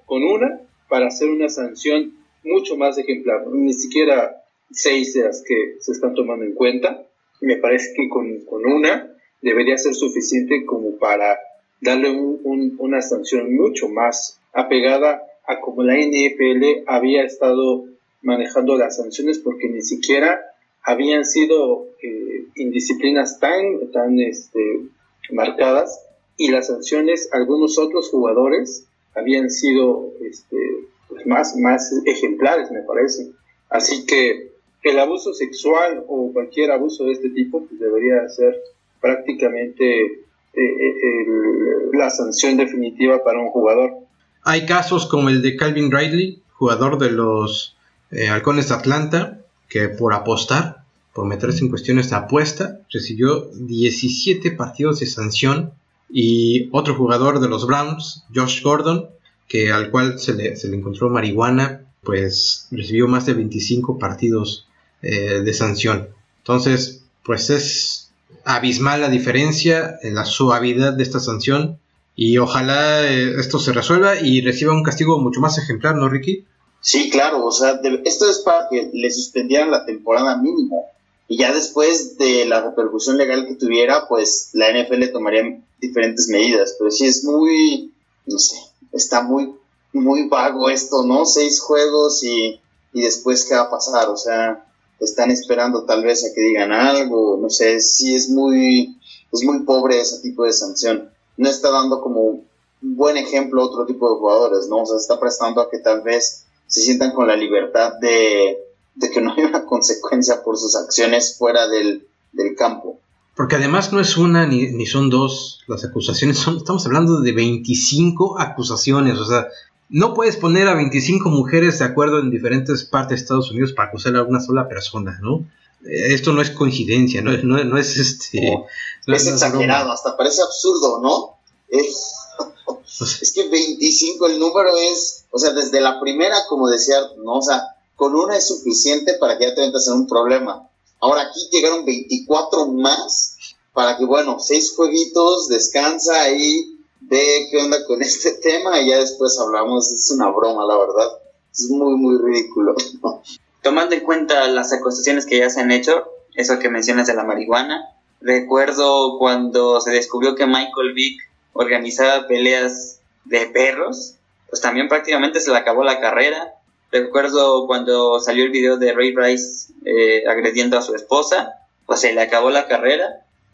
para hacer una sanción mucho más ejemplar. Ni siquiera 6 de las que se están tomando en cuenta. Me parece que con una debería ser suficiente como para darle una sanción mucho más apegada a como la NFL había estado manejando las sanciones, porque ni siquiera habían sido indisciplinas tan marcadas, y las sanciones, algunos otros jugadores habían sido pues más ejemplares, me parece. Así que el abuso sexual o cualquier abuso de este tipo pues debería ser prácticamente la sanción definitiva para un jugador. Hay casos como el de Calvin Ridley, jugador de los Halcones de Atlanta, que por apostar, por meterse en cuestiones de apuesta, recibió 17 partidos de sanción. Y otro jugador de los Browns, Josh Gordon, que al cual se le encontró marihuana, pues recibió más de 25 partidos de sanción. Entonces, pues es abismal la diferencia en la suavidad de esta sanción, y ojalá esto se resuelva y reciba un castigo mucho más ejemplar, ¿no, Ricky? Sí, claro, o sea, esto es para que le suspendieran la temporada mínimo, y ya después de la repercusión legal que tuviera, pues la NFL tomaría diferentes medidas. Pero sí es muy, no sé, está muy, muy vago esto, ¿no? 6 juegos y después ¿qué va a pasar? O sea, están esperando tal vez a que digan algo, no sé, sí es muy pobre ese tipo de sanción. No está dando como un buen ejemplo a otro tipo de jugadores, ¿no? O sea, está prestando a que tal vez se sientan con la libertad de que no hay una consecuencia por sus acciones fuera del campo. Porque además no es una ni son 2 las acusaciones, estamos hablando de 25 acusaciones. O sea, no puedes poner a 25 mujeres de acuerdo en diferentes partes de Estados Unidos para acusar a una sola persona, ¿no? Esto no es coincidencia, no es no es exagerado, broma. Hasta parece absurdo, ¿no? Es que 25, el número es, o sea, desde la primera, como decía, ¿no? O sea, con una es suficiente para que ya te metas en un problema. Ahora aquí llegaron 24 más para que, bueno, 6 jueguitos, descansa ahí, ve qué onda con este tema y ya después hablamos. Es una broma, la verdad. Es muy, muy ridículo. Tomando en cuenta las acusaciones que ya se han hecho, eso que mencionas de la marihuana, recuerdo cuando se descubrió que Michael Vick organizaba peleas de perros, pues también prácticamente se le acabó la carrera. Recuerdo cuando salió el video de Ray Rice agrediendo a su esposa, pues se le acabó la carrera.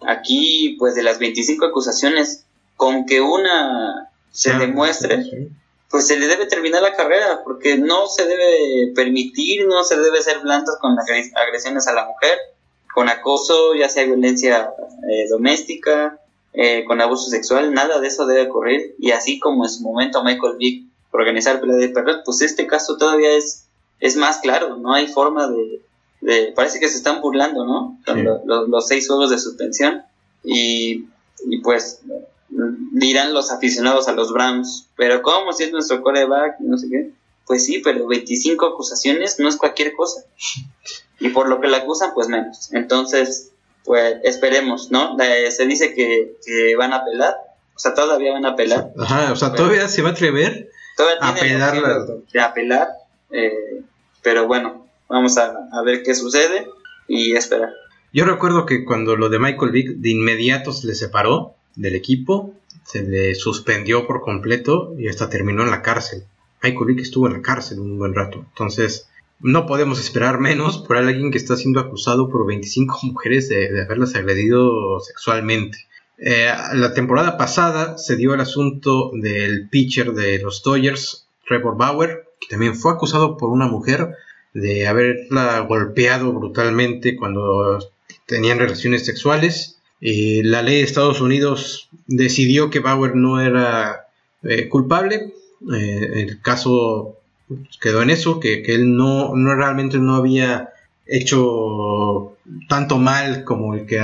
Aquí, pues de las 25 acusaciones, con que una se demuestre, pues se le debe terminar la carrera, porque no se debe permitir, no se debe ser blandos con las agresiones a la mujer, con acoso, ya sea violencia doméstica, con abuso sexual, nada de eso debe ocurrir. Y así como en su momento Michael Vick por organizar pelea de perros, pues este caso todavía es más claro. No hay forma de parece que se están burlando, ¿no? Sí. Los 6 juegos de suspensión y pues dirán los aficionados a los Browns, pero ¿cómo si es nuestro quarterback? No sé qué. Pues sí, pero 25 acusaciones no es cualquier cosa, y por lo que la acusan, pues menos. Entonces, pues esperemos, ¿no? Se dice que van a apelar, o sea, todavía van a apelar. Ajá, o sea, todavía se va a atrever a apelar. De apelar, pero bueno, vamos a ver qué sucede y esperar. Yo recuerdo que cuando lo de Michael Vick, de inmediato se le separó del equipo, se le suspendió por completo y hasta terminó en la cárcel. Michael Vick estuvo en la cárcel un buen rato, entonces no podemos esperar menos por alguien que está siendo acusado por 25 mujeres de haberlas agredido sexualmente. La temporada pasada se dio el asunto del pitcher de los Dodgers, Trevor Bauer, que también fue acusado por una mujer de haberla golpeado brutalmente cuando tenían relaciones sexuales. La ley de Estados Unidos decidió que Bauer no era culpable. El caso quedó en eso, que él no realmente no había hecho tanto mal como el que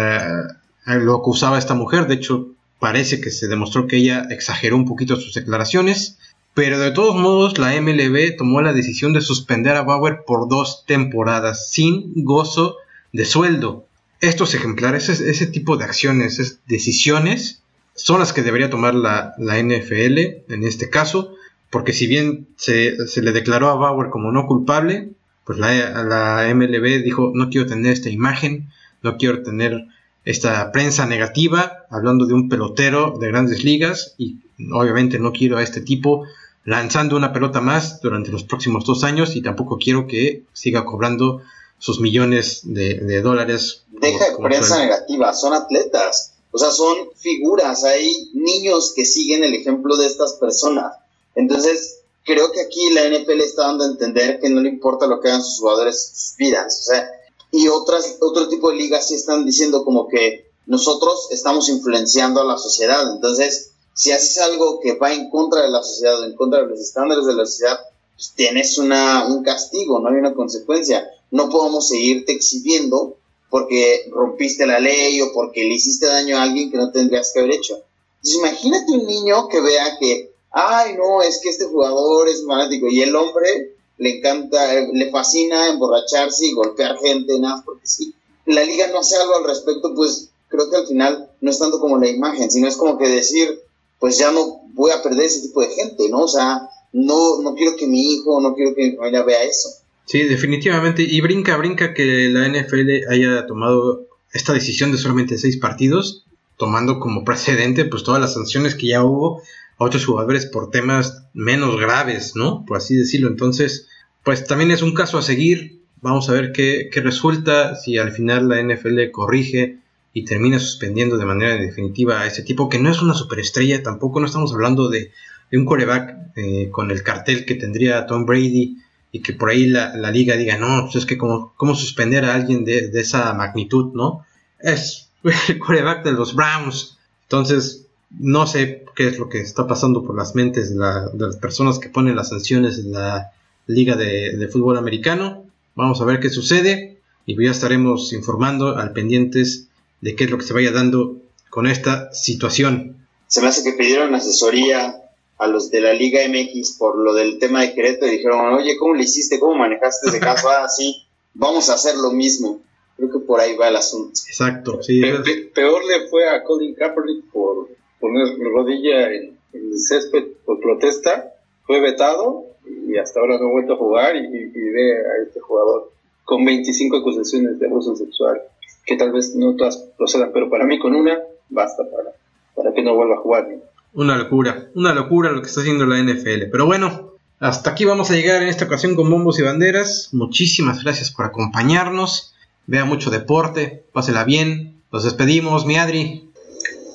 lo acusaba esta mujer. De hecho, parece que se demostró que ella exageró un poquito sus declaraciones, pero de todos modos la MLB tomó la decisión de suspender a Bauer por 2 temporadas sin gozo de sueldo. Estos ejemplares, ese tipo de acciones, decisiones, son las que debería tomar la NFL en este caso, porque si bien se le declaró a Bauer como no culpable, pues la MLB dijo: no quiero tener esta imagen, no quiero tener esta prensa negativa hablando de un pelotero de Grandes Ligas, y obviamente no quiero a este tipo lanzando una pelota más durante los próximos 2 años, y tampoco quiero que siga cobrando sus millones de dólares. Deja de prensa negativa, son atletas, o sea, son figuras, hay niños que siguen el ejemplo de estas personas. Entonces, creo que aquí la NFL está dando a entender que no le importa lo que hagan sus jugadores, sus vidas, o sea. Y otro tipo de ligas sí están diciendo como que nosotros estamos influenciando a la sociedad. Entonces, si haces algo que va en contra de la sociedad, en contra de los estándares de la sociedad, pues tienes un castigo, no hay una consecuencia. No podemos seguirte exhibiendo porque rompiste la ley o porque le hiciste daño a alguien que no tendrías que haber hecho. Entonces, imagínate un niño que vea que, ay, no, es que este jugador es fanático y el hombre... le encanta, le fascina emborracharse y golpear gente, nada, porque si la liga no hace algo al respecto, pues creo que al final no es tanto como la imagen, sino es como que decir, pues ya no voy a perder ese tipo de gente, ¿no? O sea, no quiero que mi hijo, no quiero que mi familia vea eso. Sí, definitivamente, y brinca que la NFL haya tomado esta decisión de solamente 6 partidos, tomando como precedente pues todas las sanciones que ya hubo a otros jugadores por temas menos graves, ¿no? Por así decirlo. Entonces, pues también es un caso a seguir. Vamos a ver qué resulta, si al final la NFL corrige y termina suspendiendo de manera definitiva a este tipo, que no es una superestrella, tampoco no estamos hablando de un quarterback con el cartel que tendría Tom Brady, y que por ahí la liga diga, no, pues es que cómo suspender a alguien de esa magnitud, ¿no? Es el quarterback de los Browns. Entonces, no sé qué es lo que está pasando por las mentes de las personas que ponen las sanciones en la Liga de Fútbol Americano. Vamos a ver qué sucede y ya estaremos informando al pendientes de qué es lo que se vaya dando con esta situación. Se me hace que pidieron asesoría a los de la Liga MX por lo del tema de Querétaro y dijeron, oye, ¿cómo le hiciste? ¿Cómo manejaste ese caso? Ah, sí, vamos a hacer lo mismo. Creo que por ahí va el asunto. Exacto, sí. Peor le fue a Colin Kaepernick por poner rodilla en el césped por protesta, fue vetado y hasta ahora no ha vuelto a jugar, y ve a este jugador con 25 acusaciones de abuso sexual, que tal vez no todas procedan, pero para mí con una basta para que no vuelva a jugar, ¿no? Una locura lo que está haciendo la NFL, pero bueno, hasta aquí vamos a llegar en esta ocasión con bombos y banderas. Muchísimas gracias por acompañarnos, vea mucho deporte, pásela bien, los despedimos, mi Adri.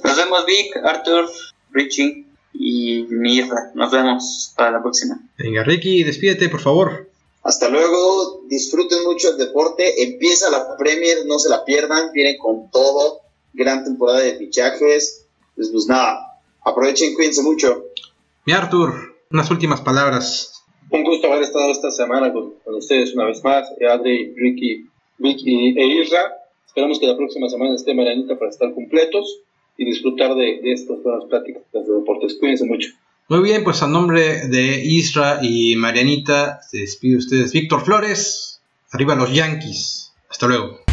Nos vemos, Vic, Arthur, Richie y Mirra. Nos vemos para la próxima. Venga, Ricky, despídete, por favor. Hasta luego. Disfruten mucho el deporte. Empieza la Premier, no se la pierdan. Vienen con todo. Gran temporada de fichajes. Pues nada, aprovechen, cuídense mucho. Mi Arthur, unas últimas palabras. Un gusto haber estado esta semana con ustedes una vez más. Adri, Ricky, Vic e Irra. Esperamos que la próxima semana esté Marianita para estar completos y disfrutar de estas buenas pláticas de deportes. Cuídense mucho. Muy bien, pues a nombre de Isra y Marianita, se despide ustedes Víctor Flores. Arriba los Yankees. Hasta luego.